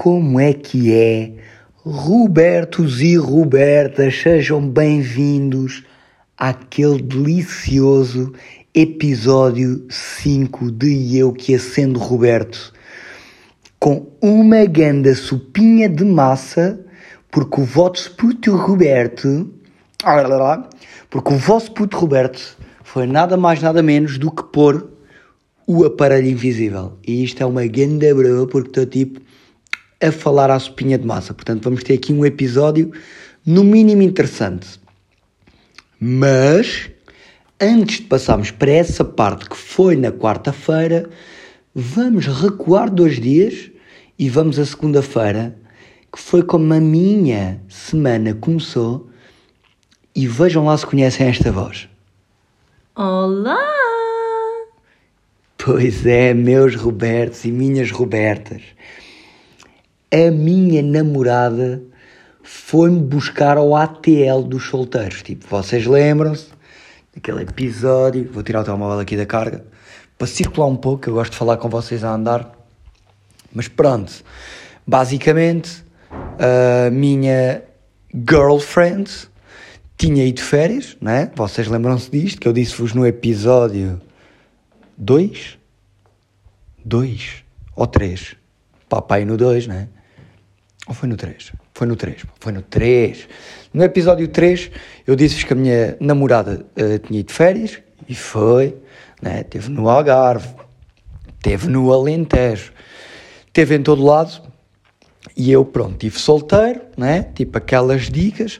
Como é que é? Robertos e Robertas, sejam bem-vindos àquele delicioso episódio 5 de Eu que Acendo Roberto, com uma ganda sopinha de massa, porque o vosso puto Roberto, foi nada mais nada menos do que pôr o aparelho invisível. E isto é uma ganda broa, porque estou tipo a falar à sopinha de massa. Portanto, vamos ter aqui um episódio no mínimo interessante. Mas, antes de passarmos para essa parte que foi na quarta-feira, vamos recuar 2 dias e vamos à segunda-feira, que foi como a minha semana começou. E vejam lá se conhecem esta voz. Olá! Pois é, meus Robertos e minhas Robertas. A minha namorada foi-me buscar ao ATL dos solteiros. Tipo, vocês lembram-se daquele episódio? Vou tirar o telemóvel aqui da carga para circular um pouco. Eu gosto de falar com vocês a andar. Mas pronto, basicamente, a minha girlfriend tinha ido de férias, né? Vocês lembram-se disto, que eu disse-vos no episódio 2 ou 3. Papai no 2, né? Ou foi no 3? Foi no 3. No episódio 3, eu disse-vos que a minha namorada tinha ido de férias e foi, né? Teve no Algarve, teve no Alentejo, teve em todo lado. E eu, pronto, estive solteiro, né? Tipo aquelas dicas,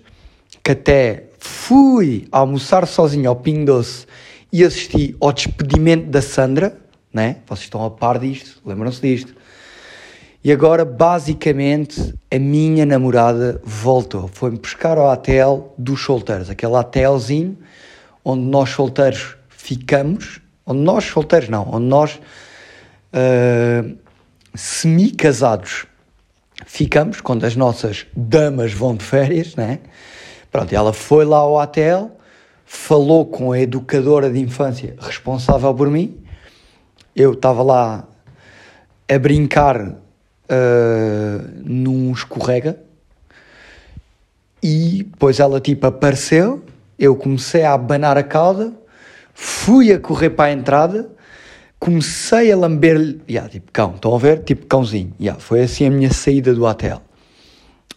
que até fui almoçar sozinho ao Pinho Doce e assisti ao despedimento da Sandra, né? Vocês estão a par disto, lembram-se disto. E agora, basicamente, a minha namorada voltou. Foi-me buscar ao ATL dos solteiros. Aquele ATLzinho onde nós solteiros ficamos. Onde nós semi-casados ficamos, quando as nossas damas vão de férias, né? Pronto, ela foi lá ao ATL, falou com a educadora de infância responsável por mim. Eu estava lá a brincar num escorrega e depois ela tipo apareceu, eu comecei a abanar a cauda, fui a correr para a entrada, comecei a lamber-lhe, tipo cão, estão a ver? Tipo cãozinho, foi assim a minha saída do hotel.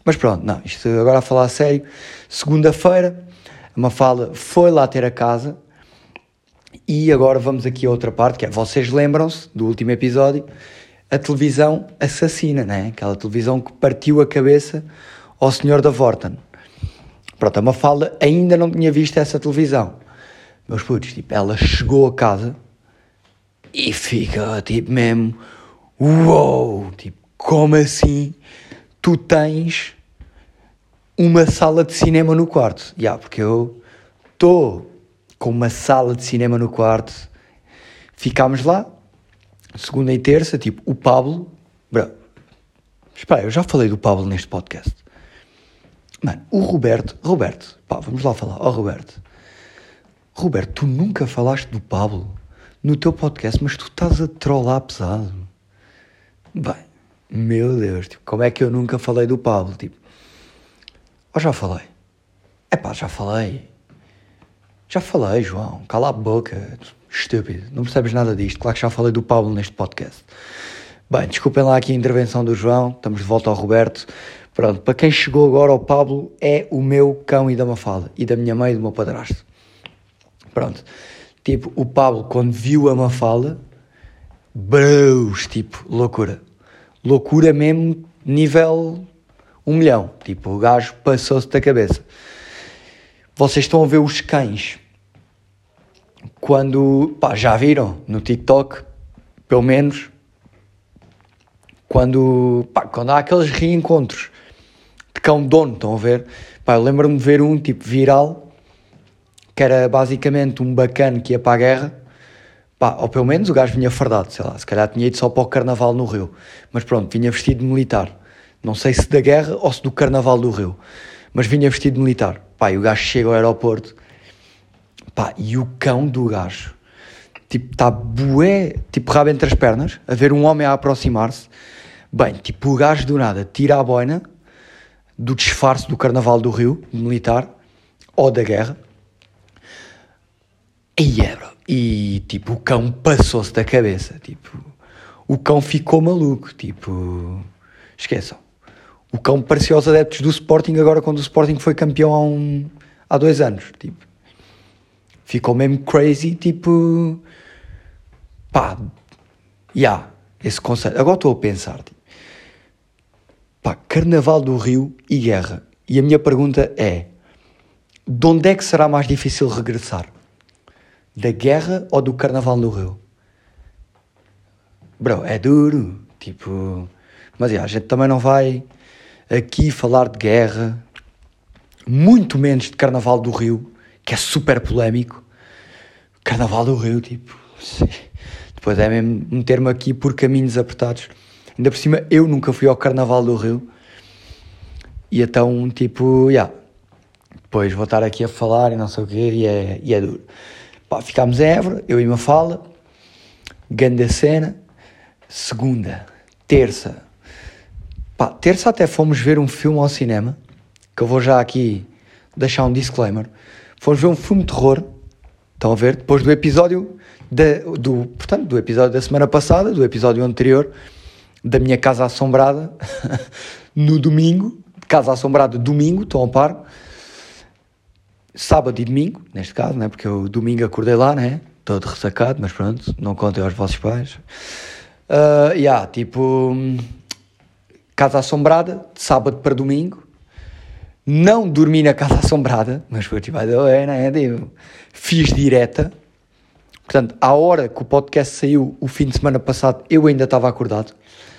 Mas pronto, não, isto agora a falar a sério, segunda-feira a Mafalda foi lá ter a casa e agora vamos aqui a outra parte, que é, vocês lembram-se do último episódio, a televisão assassina, né? Aquela televisão que partiu a cabeça ao senhor da Vorten. Pronto, a Mafalda ainda não tinha visto essa televisão. Meus putos, tipo, ela chegou a casa e fica, tipo, mesmo, uou, tipo, como assim tu tens uma sala de cinema no quarto? Porque eu estou com uma sala de cinema no quarto. Ficámos lá. Segunda e terça, tipo, o Pablo... Bro, espera, eu já falei do Pablo neste podcast. Mano, o Roberto, pá, vamos lá falar. Roberto, tu nunca falaste do Pablo no teu podcast, mas tu estás a trollar pesado. Bem, meu Deus, tipo, como é que eu nunca falei do Pablo, tipo? Ou já falei? Já falei, João, cala a boca... Estúpido, não percebes nada disto. Claro que já falei do Pablo neste podcast. Bem, desculpem lá aqui a intervenção do João. Estamos de volta ao Roberto. Pronto, para quem chegou agora, o Pablo é o meu cão e da Mafalda. E da minha mãe e do meu padrasto. Pronto. Tipo, o Pablo, quando viu a Mafalda... Breus, tipo, loucura. Loucura mesmo, nível 1 milhão. Tipo, o gajo passou-se da cabeça. Vocês estão a ver os cães... Quando, pá, já viram no TikTok, pelo menos, quando há aqueles reencontros de cão-dono, estão a ver? Pá, eu lembro-me de ver um tipo viral, que era basicamente um bacana que ia para a guerra, pá, ou pelo menos o gajo vinha fardado, sei lá, se calhar tinha ido só para o carnaval no Rio, mas pronto, vinha vestido de militar, não sei se da guerra ou se do carnaval do Rio, mas vinha vestido de militar, pá, e o gajo chega ao aeroporto, pá, e o cão do gajo, tipo, está bué, tipo, rabo entre as pernas, a ver um homem a aproximar-se, Bem, tipo, o gajo do nada tira a boina do disfarce do Carnaval do Rio, militar, ou da guerra, e Évora. E, tipo, o cão passou-se da cabeça, tipo, o cão ficou maluco, tipo, esqueçam. O cão parecia aos adeptos do Sporting agora quando o Sporting foi campeão há 2 anos, tipo. Ficou mesmo crazy, tipo, pá, esse conceito. Agora estou a pensar, tipo, pá, Carnaval do Rio e guerra. E a minha pergunta é, de onde é que será mais difícil regressar? Da guerra ou do Carnaval do Rio? Bro, é duro, tipo, mas a gente também não vai aqui falar de guerra, muito menos de Carnaval do Rio, que é super polémico. Carnaval do Rio, tipo, sim. Depois é mesmo meter-me aqui por caminhos apertados. Ainda por cima, eu nunca fui ao Carnaval do Rio. E então, tipo, depois vou estar aqui a falar e não sei o quê, e é duro. Pá, ficámos em Évora, eu e Mafalda, grande cena, segunda, terça. Pá, terça até fomos ver um filme ao cinema, que eu vou já aqui deixar um disclaimer. Fomos ver um filme de terror, estão a ver, depois do episódio, do episódio da semana passada, do episódio anterior, da minha Casa Assombrada, no domingo, Casa Assombrada domingo, estão a par, sábado e domingo, neste caso, né? Porque eu domingo acordei lá, né? Todo ressacado, mas pronto, não contem aos vossos pais. Tipo, Casa Assombrada, de sábado para domingo. Não dormi na Casa Assombrada, mas foi tipo, fiz direta. Portanto, à hora que o podcast saiu, o fim de semana passado, eu ainda estava acordado.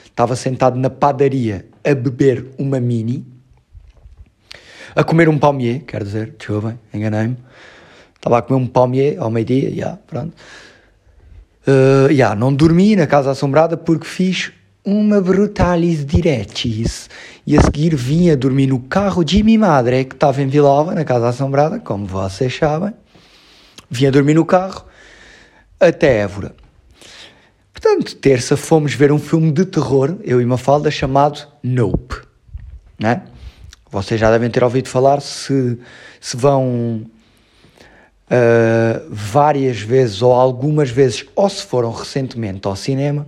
Estava sentado na padaria a beber uma mini, a comer um palmier, quero dizer, desculpem, enganei-me. Estava a comer um palmier ao meio-dia, pronto. Não dormi na Casa Assombrada porque fiz uma brutalis diretis. E a seguir vinha dormir no carro de minha madre, que estava em Vila Alva, na Casa Assombrada, como vocês sabem. Vinha dormir no carro até Évora. Portanto, terça fomos ver um filme de terror, eu e Mafalda, chamado Nope. Né? Vocês já devem ter ouvido falar se vão várias vezes ou algumas vezes, ou se foram recentemente ao cinema,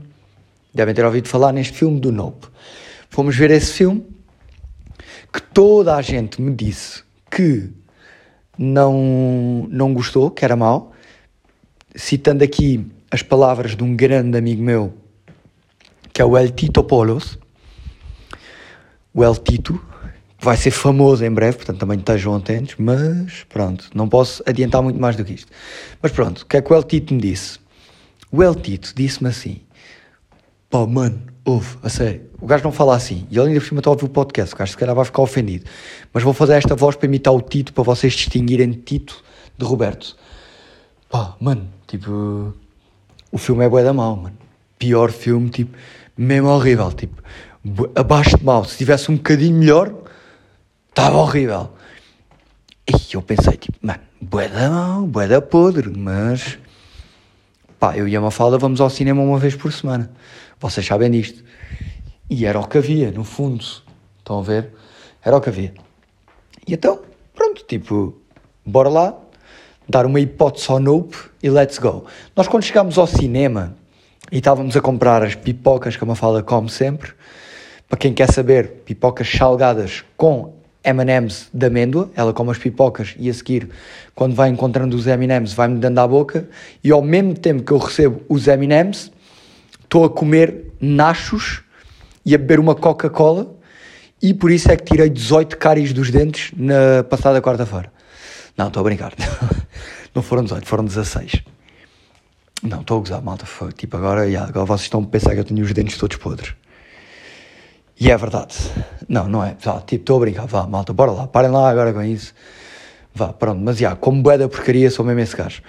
devem ter ouvido falar neste filme do Nope. Fomos ver esse filme que toda a gente me disse que não gostou, que era mau. Citando aqui as palavras de um grande amigo meu, que é o El Tito Polos. O El Tito, que vai ser famoso em breve, portanto também estejam atentos, mas pronto, não posso adiantar muito mais do que isto. Mas pronto, o que é que o El Tito me disse? O El Tito disse-me assim... Pá, mano, ouve, a sério, o gajo não fala assim, e ele ainda por cima está a ouvir o podcast, o gajo se calhar vai ficar ofendido, mas vou fazer esta voz para imitar o Tito, para vocês distinguirem Tito de Roberto. Pá, mano, tipo, o filme é bué da mau, mano, pior filme, tipo, mesmo horrível, tipo, abaixo de mau, se tivesse um bocadinho melhor, estava horrível. E eu pensei, tipo, mano, bué da mau, bué da podre, mas... Pá, eu e a Mafalda vamos ao cinema uma vez por semana. Vocês sabem disto. E era o que havia, no fundo. Estão a ver? Era o que havia. E então, pronto, tipo, bora lá, dar uma hipótese ao Nope e let's go. Nós quando chegámos ao cinema e estávamos a comprar as pipocas que a Mafalda come sempre, para quem quer saber, pipocas salgadas com M&M's de amêndoa, ela come as pipocas e a seguir, quando vai encontrando os M&M's, vai-me dando à boca, e ao mesmo tempo que eu recebo os M&M's, estou a comer nachos e a beber uma Coca-Cola, e por isso é que tirei 18 cáries dos dentes na passada quarta-feira. Não, estou a brincar. Não foram 18, foram 16. Não, estou a gozar, malta. Foi, tipo, agora vocês estão a pensar que eu tenho os dentes todos podres. E é verdade. Não é. Vá, tipo, estou a brincar. Vá, malta, bora lá. Parem lá agora com isso. Vá, pronto. Mas, como bué da porcaria, sou mesmo esse gajo.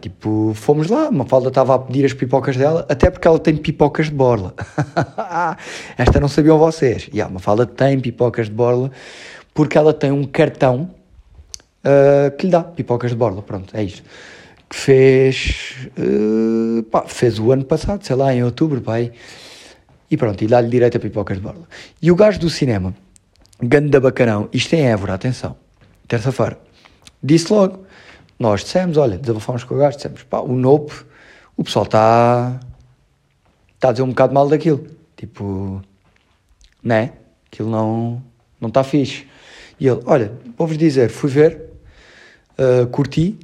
Tipo, fomos lá. Mafalda estava a pedir as pipocas dela, até porque ela tem pipocas de borla. Esta não sabiam vocês. Mafalda tem pipocas de borla porque ela tem um cartão que lhe dá pipocas de borla. Pronto, é isto. Que fez o ano passado, sei lá, em outubro, pai. E pronto, e dá-lhe direito a pipocas de borla. E o gajo do cinema, ganda bacanão, isto em Évora, atenção, terça-feira, disse logo, nós dissemos, olha, desabafámos com o gajo, dissemos, pá, o Nope, o pessoal está a dizer um bocado mal daquilo, tipo, né, aquilo não está fixe. E ele, olha, vou-vos dizer, fui ver, curti,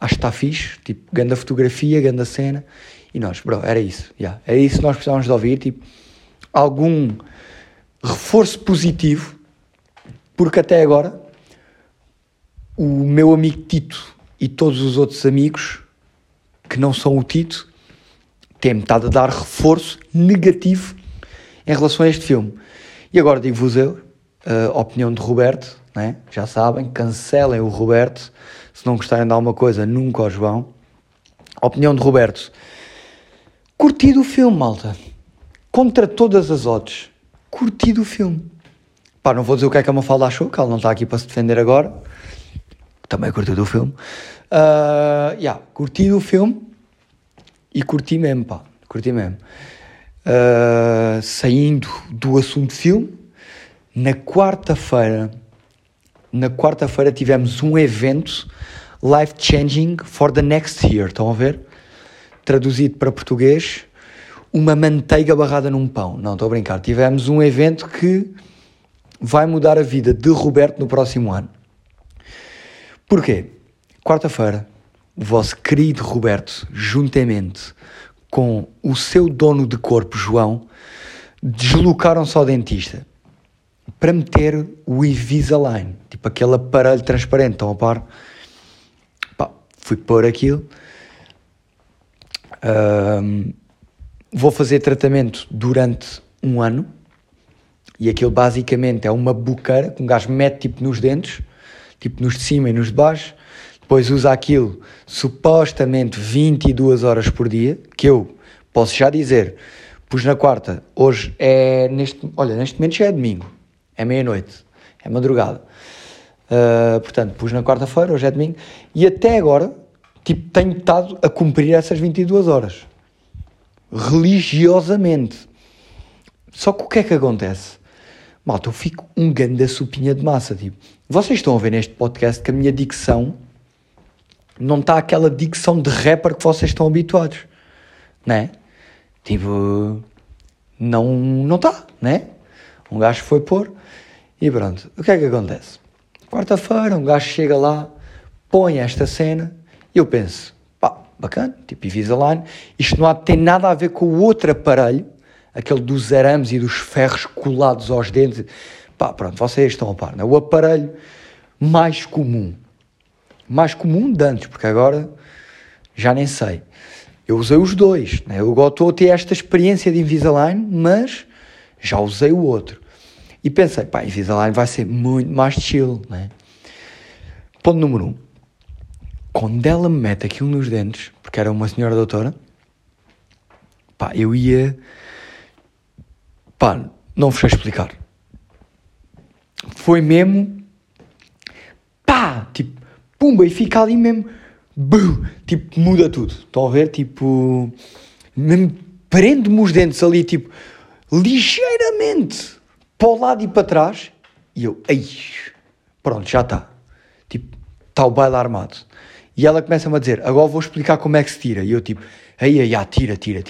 acho que está fixe, tipo, ganda fotografia, ganda cena, e nós, bro, era isso, yeah, era isso que nós precisávamos de ouvir, tipo, algum reforço positivo, porque até agora o meu amigo Tito e todos os outros amigos que não são o Tito têm-me estado a dar reforço negativo em relação a este filme. E agora digo-vos eu, a opinião de Roberto, né? Já sabem, cancelem o Roberto, se não gostarem de alguma coisa, nunca ao João. A opinião de Roberto, curti do filme, malta, contra todas as odds, curti do filme. Pá, não vou dizer o que é que a Mafalda achou, que ela não está aqui para se defender agora, também curti do filme, curti do filme e curti mesmo, pá, curti mesmo. Saindo do assunto filme, na quarta-feira tivemos um evento Life Changing for the Next Year, estão a ver? Traduzido para português, uma manteiga barrada num pão. Não, estou a brincar. Tivemos um evento que vai mudar a vida de Roberto no próximo ano. Porquê? Quarta-feira, o vosso querido Roberto, juntamente com o seu dono de corpo, João, deslocaram-se ao dentista para meter o Invisalign, tipo aquele aparelho transparente, estão a par? Pá, fui pôr aquilo. Vou fazer tratamento durante um ano, e aquilo basicamente é uma boqueira que um gajo mete tipo nos dentes, tipo nos de cima e nos de baixo, depois usa aquilo supostamente 22 horas por dia, que eu posso já dizer, pus na quarta, hoje é, neste momento já é domingo, é meia-noite, é madrugada, portanto, pus na quarta-feira, hoje é domingo, e até agora, tipo, tenho estado a cumprir essas 22 horas, religiosamente. Só que o que é que acontece? Malta, eu fico um ganda sopinha de massa, tipo, vocês estão a ver neste podcast que a minha dicção não está aquela dicção de rapper que vocês estão habituados, né? Tipo, não está, né? Um gajo foi pôr e pronto. O que é que acontece? Quarta-feira, um gajo chega lá, põe esta cena e eu penso, pá, bacana, tipo Invisalign, isto não tem nada a ver com o outro aparelho, aquele dos arames e dos ferros colados aos dentes. Pá, pronto, vocês estão a par, né? O aparelho mais comum de antes, porque agora já nem sei. Eu usei os dois, né? Eu estou a ter esta experiência de Invisalign, mas já usei o outro. E pensei, pá, Invisalign vai ser muito mais chill, né? Ponto número 1. Quando ela me mete aquilo nos dentes, porque era uma senhora doutora, pá, eu ia... Pá, não vos sei explicar. Foi mesmo... Pá, tipo, pumba, e fica ali mesmo... Bum, tipo, muda tudo. Estão a ver? Tipo, mesmo prende-me os dentes ali, tipo, ligeiramente para o lado e para trás. E eu, ai, pronto, já está. Tipo, está o baile armado. E ela começa-me a dizer, agora vou explicar como é que se tira. E eu tipo, tira.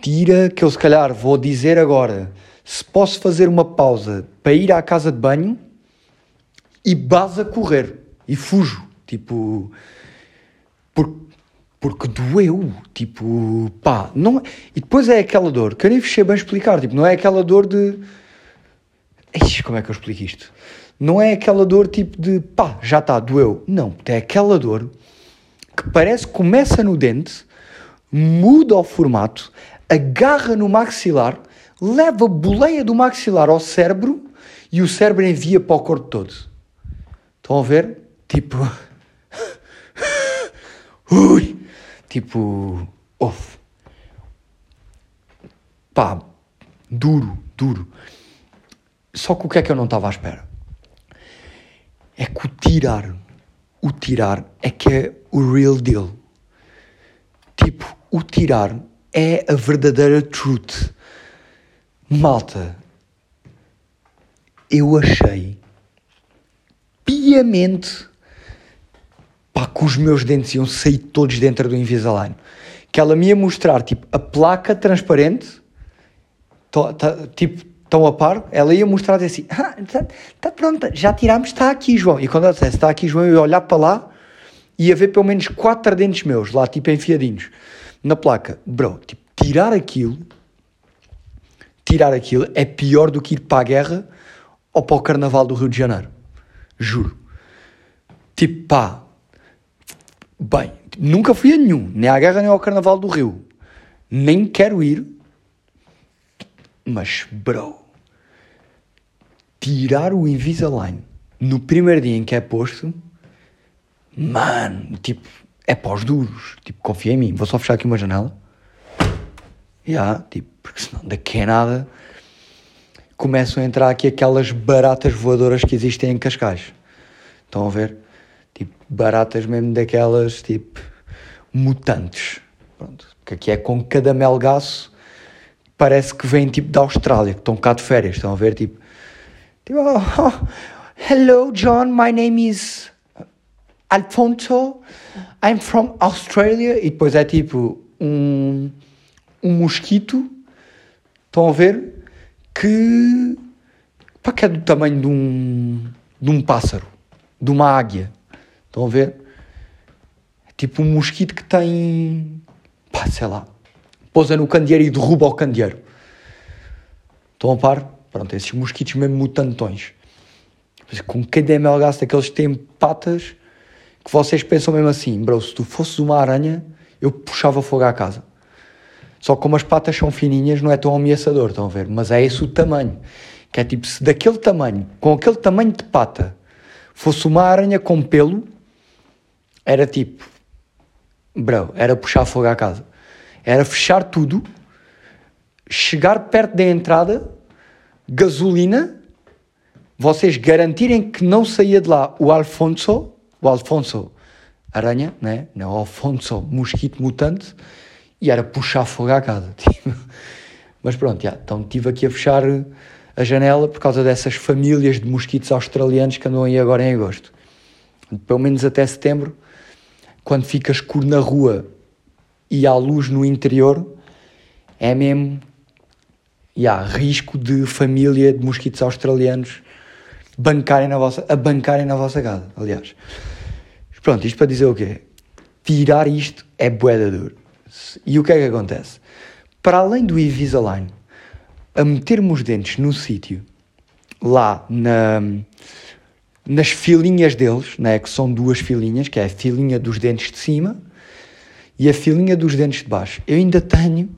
Tira, que eu se calhar vou dizer agora, se posso fazer uma pausa para ir à casa de banho e base a correr. E fujo, tipo, porque doeu, tipo, pá. Não, e depois é aquela dor, que eu nem fechei bem explicar, tipo, não é aquela dor de... Ixi, como é que eu explico isto? Não é aquela dor tipo de, pá, já está, doeu. Não, é aquela dor que parece que começa no dente, muda o formato, agarra no maxilar, leva a boleia do maxilar ao cérebro e o cérebro envia para o corpo todo. Estão a ver? Tipo... Ui! Tipo... Off. Pá, duro. Só que o que é que eu não estava à espera? É que o tirar é que é o real deal. Tipo, o tirar é a verdadeira truth. Malta, eu achei piamente pá, que os meus dentes iam sair todos dentro do Invisalign. Que ela me ia mostrar, tipo, a placa transparente, tipo, tão a par, ela ia mostrar assim, tá pronta, já tirámos, está aqui, João. E quando ela dissesse, está aqui, João, eu ia olhar para lá e ia ver pelo menos 4 dentes meus, lá, tipo, enfiadinhos, na placa. Bro, tipo, tirar aquilo é pior do que ir para a guerra ou para o Carnaval do Rio de Janeiro. Juro. Tipo, pá. Bem, nunca fui a nenhum. Nem à guerra, nem ao Carnaval do Rio. Nem quero ir. Mas, bro. Tirar o Invisalign no primeiro dia em que é posto. Mano, tipo, é para os duros. Tipo, confia em mim. Vou só fechar aqui uma janela. Tipo, porque senão daqui a nada começam a entrar aqui aquelas baratas voadoras que existem em Cascais. Estão a ver? Tipo, baratas mesmo daquelas, tipo, mutantes. Pronto. Porque aqui é com cada melgaço, parece que vem, tipo, da Austrália, que estão cá de férias. Estão a ver? Tipo hello, John, my name is Alfonso. I'm from Australia. E depois é, tipo, um mosquito, estão a ver, que, pá, que é do tamanho de um pássaro, de uma águia, estão a ver, é tipo um mosquito que tem, pá, sei lá, pousa no candeeiro e derruba o candeeiro, estão a par, pronto, esses mosquitos mesmo mutantões, com cada melgaço daqueles que têm patas, que vocês pensam mesmo assim, bro, se tu fosses uma aranha, eu puxava fogo à casa. Só como as patas são fininhas, não é tão ameaçador, estão a ver? Mas é esse o tamanho. Que é tipo, se daquele tamanho, com aquele tamanho de pata, fosse uma aranha com pelo, era tipo... Bro, era puxar fogo à casa. Era fechar tudo, chegar perto da entrada, gasolina, vocês garantirem que não saía de lá o Alfonso, aranha, né? Não, o Alfonso, mosquito mutante... E era puxar fogo à casa. Tipo. Mas pronto, então estive aqui a fechar a janela por causa dessas famílias de mosquitos australianos que andam aí agora em agosto. Pelo menos até setembro, quando fica escuro na rua e há luz no interior, é mesmo... E há risco de família de mosquitos australianos a bancarem na vossa casa, aliás. Mas pronto, isto para dizer o quê? Tirar isto é bué da duro. E o que é que acontece? Para além do Invisalign, a meter-me os dentes no sítio, lá nas filinhas deles, né, que são 2 filinhas, que é a filinha dos dentes de cima e a filinha dos dentes de baixo. Eu ainda tenho...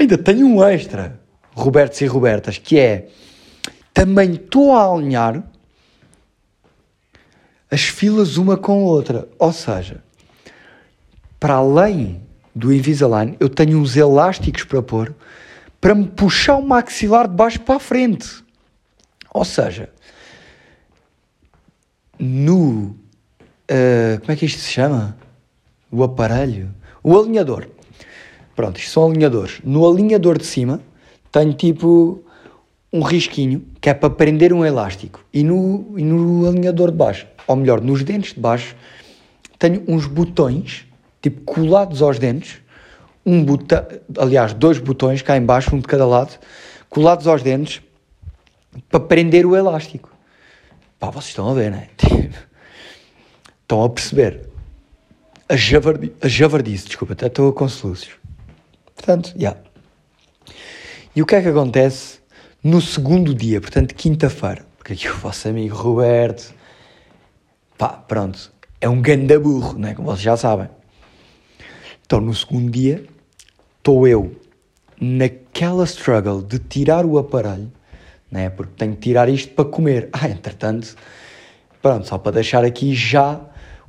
ainda tenho um extra, Robertos e Robertas, que é... Também estou a alinhar as filas uma com a outra. Ou seja... Para além do Invisalign, eu tenho uns elásticos para pôr para me puxar o maxilar de baixo para a frente. Ou seja, no... como é que isto se chama? O aparelho? O alinhador. Pronto, isto são alinhadores. No alinhador de cima tenho tipo um risquinho que é para prender um elástico. E no alinhador de baixo, ou melhor, nos dentes de baixo, tenho uns botões... tipo colados aos dentes, aliás, 2 botões cá em baixo, um de cada lado, colados aos dentes, para prender o elástico. Pá, vocês estão a ver, não é? Estão a perceber. A javardice, desculpa, até estou com soluços. Portanto, já. Yeah. E o que é que acontece no segundo dia, portanto, quinta-feira? Porque aqui o vosso amigo Roberto, pá, pronto, é um gandaburro, não é? Como vocês já sabem. Então, no segundo dia, estou eu naquela struggle de tirar o aparelho, né? Porque tenho que tirar isto para comer. Entretanto, pronto, só para deixar aqui já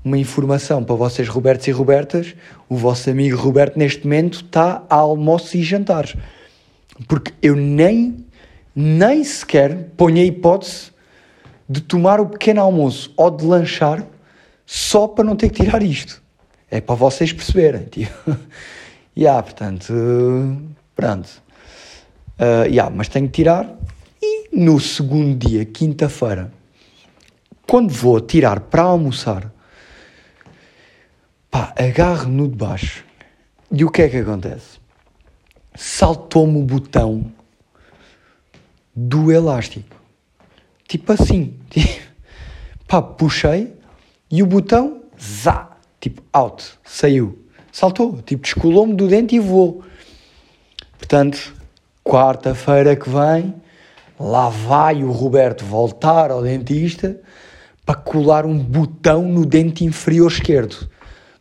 uma informação para vocês, Robertos e Robertas, o vosso amigo Roberto, neste momento, está a almoços e jantares. Porque eu nem sequer ponho a hipótese de tomar o pequeno almoço ou de lanchar só para não ter que tirar isto. É para vocês perceberem, tipo. Portanto, Pronto. Mas tenho que tirar. E no segundo dia, quinta-feira, quando vou tirar para almoçar, agarro-no de baixo. E o que é que acontece? Saltou-me o botão do elástico. Tipo assim. Puxei e o botão, zá, out, saiu. Saltou, descolou-me do dente e voou. Portanto, quarta-feira que vem, lá vai o Roberto voltar ao dentista para colar um botão no dente inferior esquerdo,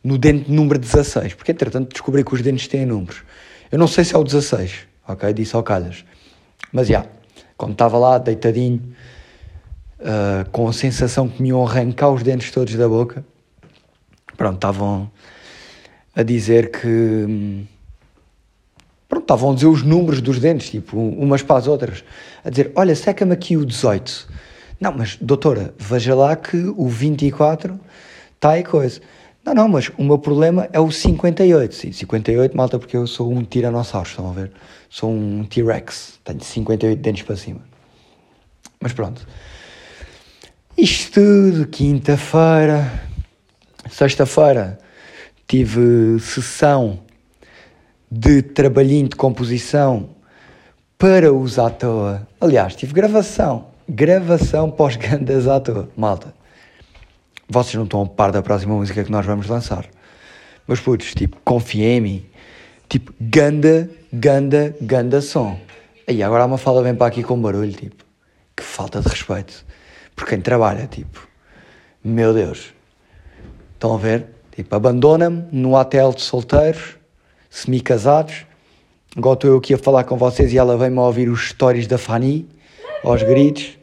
no dente número 16, porque entretanto descobri que os dentes têm números. Eu não sei se é o 16, ok? Disse ao calhas. Mas quando estava lá deitadinho, com a sensação que me iam arrancar os dentes todos da boca, pronto, estavam a dizer que... Pronto, estavam a dizer os números dos dentes, umas para as outras. A dizer, olha, seca-me aqui o 18. Não, mas doutora, veja lá que o 24 está aí coisa. Não, mas o meu problema é o 58. Sim, 58, malta, porque eu sou um tiranossauro, estão a ver? Sou um T-Rex, tenho 58 dentes para cima. Mas pronto. Isto tudo, quinta-feira, sexta-feira, tive sessão de trabalhinho de composição para os à toa. Aliás, tive gravação para os gandas à toa, malta. Vocês não estão a par da próxima música que nós vamos lançar. Mas putos, confiem em mim. Ganda som. Aí agora a Mafalda vem para aqui com barulho, Que falta de respeito. Por quem trabalha, Meu Deus. Estão a ver? Abandona-me no ATL dos solteiros, semi-casados. Agora estou eu aqui a falar com vocês e ela vem-me a ouvir os stories da Fanny, aos gritos.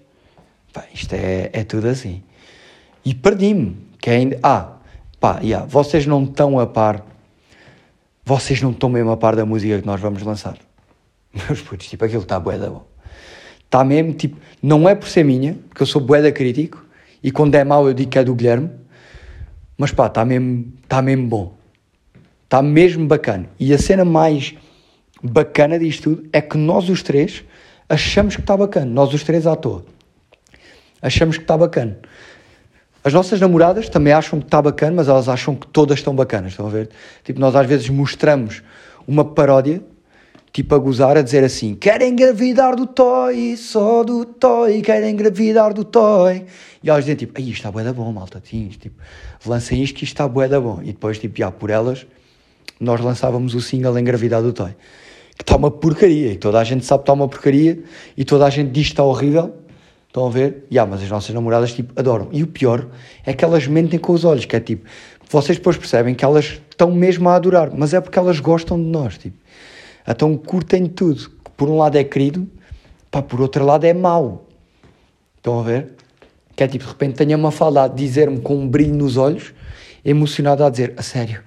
Isto é tudo assim. E perdi-me, que ainda... vocês não estão a par. Vocês não estão mesmo a par da música que nós vamos lançar. Meus putos, aquilo está bué da bom. Está mesmo, não é por ser minha, porque eu sou bué da crítico, e quando é mau eu digo que é do Guilherme, mas está mesmo bom. Está mesmo bacana. E a cena mais bacana disto tudo é que nós os três achamos que está bacana. Nós os três à toa. Achamos que está bacana. As nossas namoradas também acham que está bacana, mas elas acham que todas estão bacanas, estão a ver? Nós às vezes mostramos uma paródia, a gozar, a dizer assim, querem engravidar do Toy, só do Toy, querem engravidar do Toy. E elas dizem, isto está bué da bom, malta, lancem isto que isto está bué da bom. E depois, por elas, nós lançávamos o single Engravidar do Toy, que está uma porcaria, e toda a gente sabe que está uma porcaria, e toda a gente diz que está horrível. Estão a ver? Mas as nossas namoradas, adoram. E o pior é que elas mentem com os olhos, que é vocês depois percebem que elas estão mesmo a adorar, mas é porque elas gostam de nós, Então curtem tudo. Por um lado é querido, por outro lado é mau. Estão a ver? Que é de repente tenho uma falda a dizer-me com um brilho nos olhos, emocionada a dizer, a sério,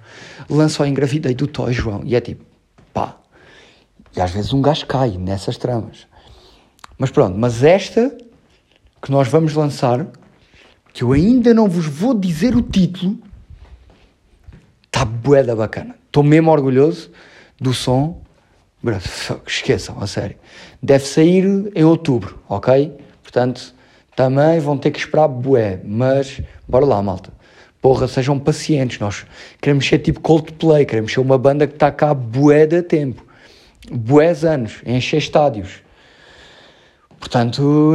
lançou a Engravidei do Toy, João. E é E às vezes um gajo cai nessas tramas. Mas pronto, mas esta... que nós vamos lançar, que eu ainda não vos vou dizer o título, está bué da bacana. Estou mesmo orgulhoso do som. Esqueçam, a sério. Deve sair em outubro, ok? Portanto, também vão ter que esperar bué, mas bora lá, malta. Porra, sejam pacientes. Nós queremos ser Coldplay, queremos ser uma banda que está cá bué da tempo. Bués anos, encher estádios. Portanto,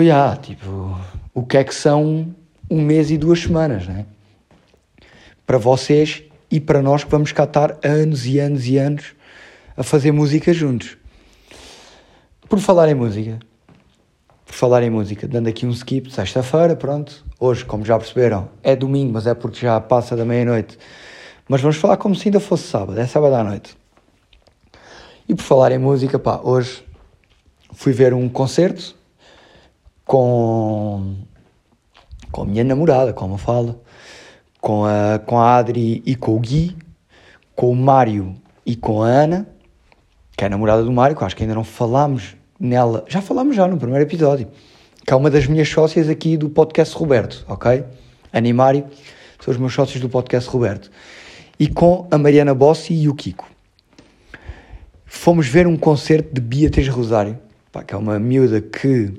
o que é que são 1 mês e 2 semanas, né? Para vocês e para nós que vamos cá estar anos e anos e anos a fazer música juntos. Por falar em música, dando aqui um skip de sexta-feira, pronto. Hoje, como já perceberam, é domingo, mas é porque já passa da meia-noite. Mas vamos falar como se ainda fosse sábado, é sábado à noite. E por falar em música, hoje fui ver um concerto com a minha namorada, com a Mafalda, com a Adri e com o Gui, com o Mário e com a Ana, que é a namorada do Mário, que acho que ainda não falámos nela. Já falámos no primeiro episódio, que é uma das minhas sócias aqui do podcast Roberto, ok? Ana e Mário são os meus sócios do podcast Roberto. E com a Mariana Bossi e o Kiko. fomos ver um concerto de Beatriz Rosário, pá, que é uma miúda que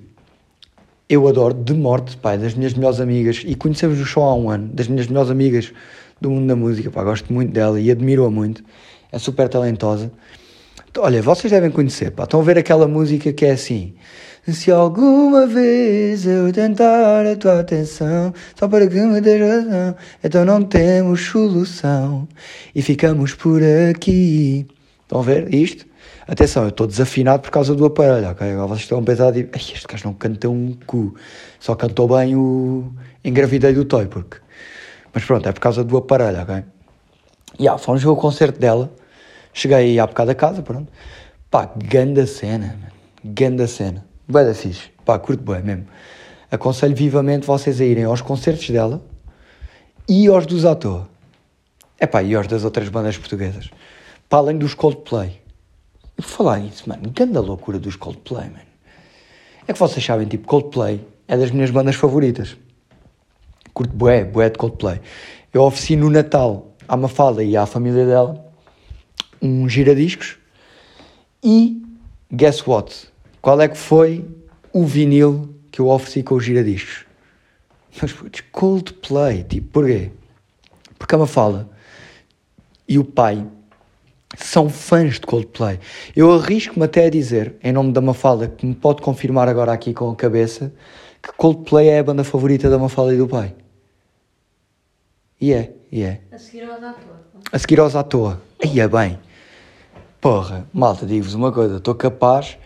eu adoro de morte, pá, das minhas melhores amigas, e conhecemos o show há um ano, das minhas melhores amigas do mundo da música, pá, gosto muito dela e admiro-a muito, é super talentosa. Olha, vocês devem conhecer, pá, estão a ver aquela música que é assim: se alguma vez eu tentar a tua atenção, só para que me dês razão, então não temos solução e ficamos por aqui. Estão a ver isto? Atenção, eu estou desafinado por causa do aparelho, ok? Agora vocês estão a pensar, tipo, este gajo não canta um cu, só cantou bem o Engravidei do Toy, porque... Mas pronto, é por causa do aparelho, ok? E fomos ver o concerto dela. Cheguei há bocado a casa, pronto. Pá, ganda cena, mano. Ganda cena. Bué da fixe. Pá, curto bué mesmo. Aconselho vivamente vocês a irem aos concertos dela e aos dos à toa. Epá, e aos das outras bandas portuguesas. Para além dos Coldplay. E por falar nisso, mano, ganda loucura dos Coldplay, mano. É que vocês sabem, tipo, Coldplay é das minhas bandas favoritas. Curto bué, bué de Coldplay. Eu ofereci no Natal à Mafalda e à família dela um giradiscos. E guess what? Qual é que foi o vinil que eu ofereci com os giradiscos? Mas putz, Coldplay, tipo, porquê? Porque a Mafalda e o pai são fãs de Coldplay. Eu arrisco-me até a dizer, em nome da Mafalda, que me pode confirmar agora aqui com a cabeça, que Coldplay é a banda favorita da Mafalda e do pai. E é. A seguir aos à toa. A seguir aos à toa. Aí é bem. Porra, malta, digo-vos uma coisa, estou capaz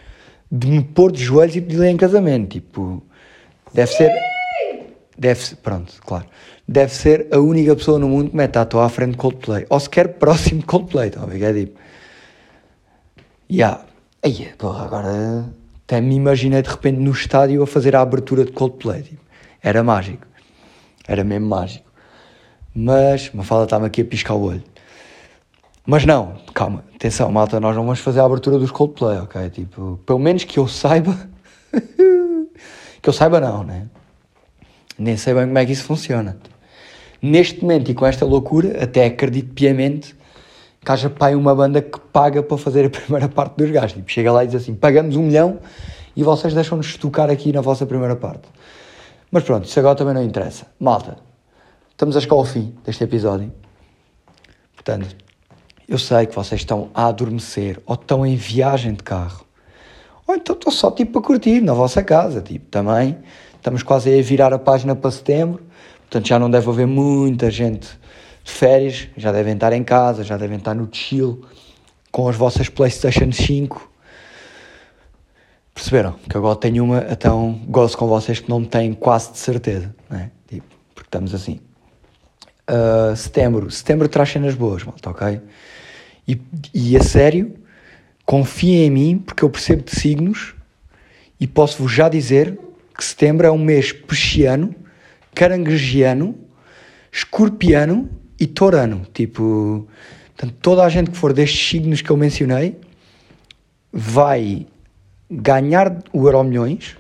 de me pôr de joelhos e pedir-lhe em casamento, tipo, deve ser, pronto, claro, deve ser a única pessoa no mundo que mete a toa à frente de Coldplay, ou sequer próximo de Coldplay, estão a ver, é tipo, aí, porra, agora até me imaginei de repente no estádio a fazer a abertura de Coldplay, tipo, era mágico, era mesmo mágico, mas Mafalda está-me aqui a piscar o olho. Mas não, calma, atenção, malta, nós não vamos fazer a abertura dos Coldplay, ok? Tipo, pelo menos que eu saiba, que eu saiba não, né? Nem sei bem como é que isso funciona. Neste momento e com esta loucura, até acredito piamente que haja pai uma banda que paga para fazer a primeira parte dos gajos. Tipo, chega lá e diz assim, pagamos 1 milhão e vocês deixam-nos tocar aqui na vossa primeira parte. Mas pronto, isso agora também não interessa. Malta, estamos a chegar ao fim deste episódio. Portanto, eu sei que vocês estão a adormecer, ou estão em viagem de carro, ou então estão só tipo a curtir na vossa casa, tipo, também estamos quase a virar a página para setembro, portanto já não deve haver muita gente de férias, já devem estar em casa, já devem estar no chill, com as vossas PlayStation 5, perceberam? Que agora tenho uma, então gosto com vocês que não têm quase de certeza, né? Tipo, porque estamos assim. Setembro traz cenas boas, malta, ok? E a sério, confiem em mim, porque eu percebo de signos e posso-vos já dizer que setembro é um mês pisciano, caranguejiano, escorpiano e tourano. Tipo, portanto, toda a gente que for destes signos que eu mencionei vai ganhar o Euromilhões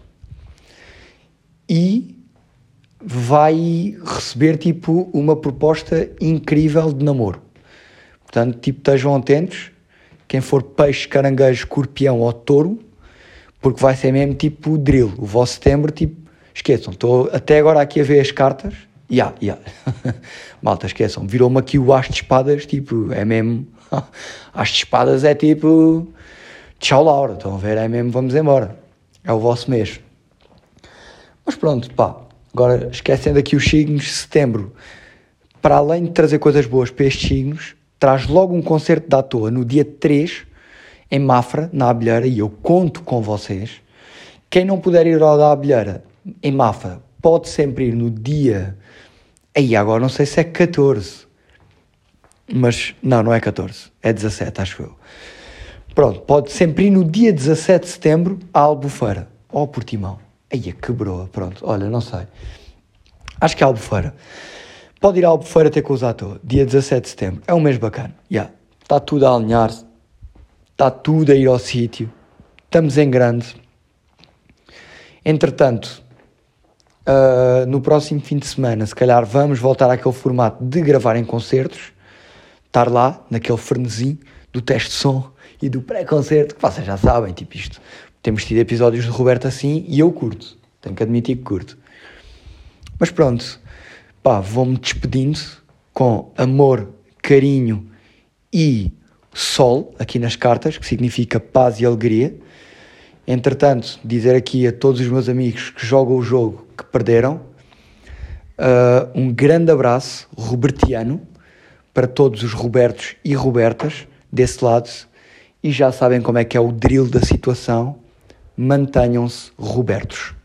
e vai receber, tipo, uma proposta incrível de namoro. Portanto, tipo, estejam atentos, quem for peixe, caranguejo, escorpião ou touro, porque vai ser mesmo, tipo, drill. O vosso setembro, tipo, esqueçam, estou até agora aqui a ver as cartas, malta, esqueçam, virou-me aqui o as de espadas, tipo, é mesmo, as de espadas é tipo, tchau Laura, estão a ver, é mesmo, vamos embora, é o vosso mês. Mas pronto, pá. Agora, esquecendo aqui os signos, setembro, para além de trazer coisas boas para estes signos, traz logo um concerto de à toa no dia 3, em Mafra, na Abelheira, e eu conto com vocês. Quem não puder ir ao da Abelheira, em Mafra, pode sempre ir no dia... Aí, agora não sei se é 14, mas não é 14, é 17, acho eu. Pronto, pode sempre ir no dia 17 de setembro à Albufeira, ou Portimão. Aí quebrou, pronto, olha, não sei. Acho que é Albufeira. Pode ir à Albufeira ter com os à toa, dia 17 de setembro. É um mês bacana, Está tudo a alinhar-se, está tudo a ir ao sítio, estamos em grande. Entretanto, no próximo fim de semana, se calhar vamos voltar àquele formato de gravar em concertos, estar lá, naquele fernezinho do teste de som, e do pré-concerto, que vocês já sabem, tipo isto. Temos tido episódios de Roberto assim e eu curto. Tenho que admitir que curto. Mas pronto, pá, vou-me despedindo com amor, carinho e sol aqui nas cartas, que significa paz e alegria. Entretanto, dizer aqui a todos os meus amigos que jogam o jogo que perderam, um grande abraço robertiano para todos os Robertos e Robertas desse lado, e já sabem como é que é o drill da situação. Mantenham-se Robertos.